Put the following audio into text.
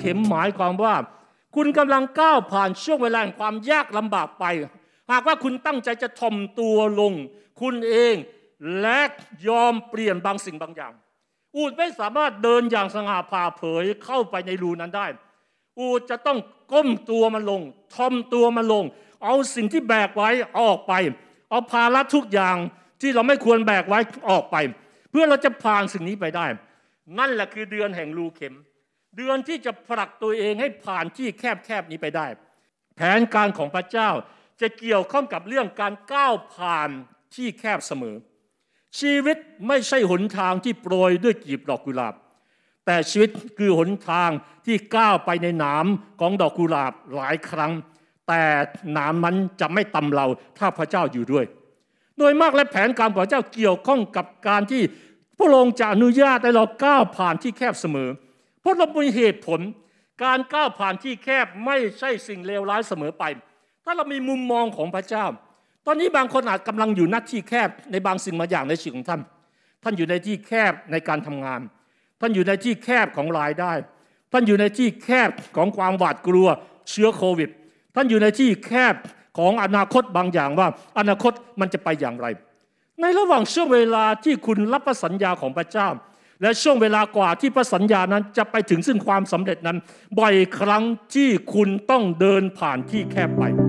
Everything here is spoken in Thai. เข็มหมายความว่าคุณกำลังก้าวผ่านช่วงเวลาแห่งความยากลำบากไปหากว่าคุณตั้งใจจะถ่อมตัวลงคุณเองและยอมเปลี่ยนบางสิ่งบางอย่างอูฐไม่สามารถเดินอย่างสง่าผ่าเผยเข้าไปในรูนั้นได้อูฐจะต้องก้มตัวมันลงถ่อมตัวมันลงเอาสิ่งที่แบกไว้ออกไปเอาภาระทุกอย่างที่เราไม่ควรแบกไว้ออกไปเพื่อเราจะผ่านสิ่งนี้ไปได้นั่นแหละคือเดือนแห่งรูเข็มเดือนที่จะผลักตัวเองให้ผ่านที่แคบๆนี้ไปได้แผนการของพระเจ้าจะเกี่ยวข้องกับเรื่องการก้าวผ่านที่แคบเสมอชีวิตไม่ใช่หนทางที่โปรยด้วยกีบดอกกุหลาบแต่ชีวิตคือหนทางที่ก้าวไปในหนามของดอกกุหลาบหลายครั้งแต่หนามมันจะไม่ตำเราถ้าพระเจ้าอยู่ด้วยโดยมากและแผนการของพระเจ้าเกี่ยวข้องกับการที่พระองค์จะอนุญาตให้เราก้าวผ่านที่แคบเสมอเพราะเรามีเหตุผลการก้าวผ่านที่แคบไม่ใช่สิ่งเลวร้ายเสมอไปถ้าเรามีมุมมองของพระเจ้าตอนนี้บางคนอาจกำลังอยู่หน้าที่แคบในบางสิ่งบางอย่างในชีวิตของท่านท่านอยู่ในที่แคบในการทำงานท่านอยู่ในที่แคบของรายได้ท่านอยู่ในที่แคบของความหวาดกลัวเชื้อโควิดท่านอยู่ในที่แคบของอนาคตบางอย่างว่าอนาคตมันจะไปอย่างไรในระหว่างช่วงเวลาที่คุณรับพระสัญญาของพระเจ้าและช่วงเวลากว่าที่พระสัญญานั้นจะไปถึงซึ่งความสำเร็จนั้นบ่อยครั้งที่คุณต้องเดินผ่านที่แคบไป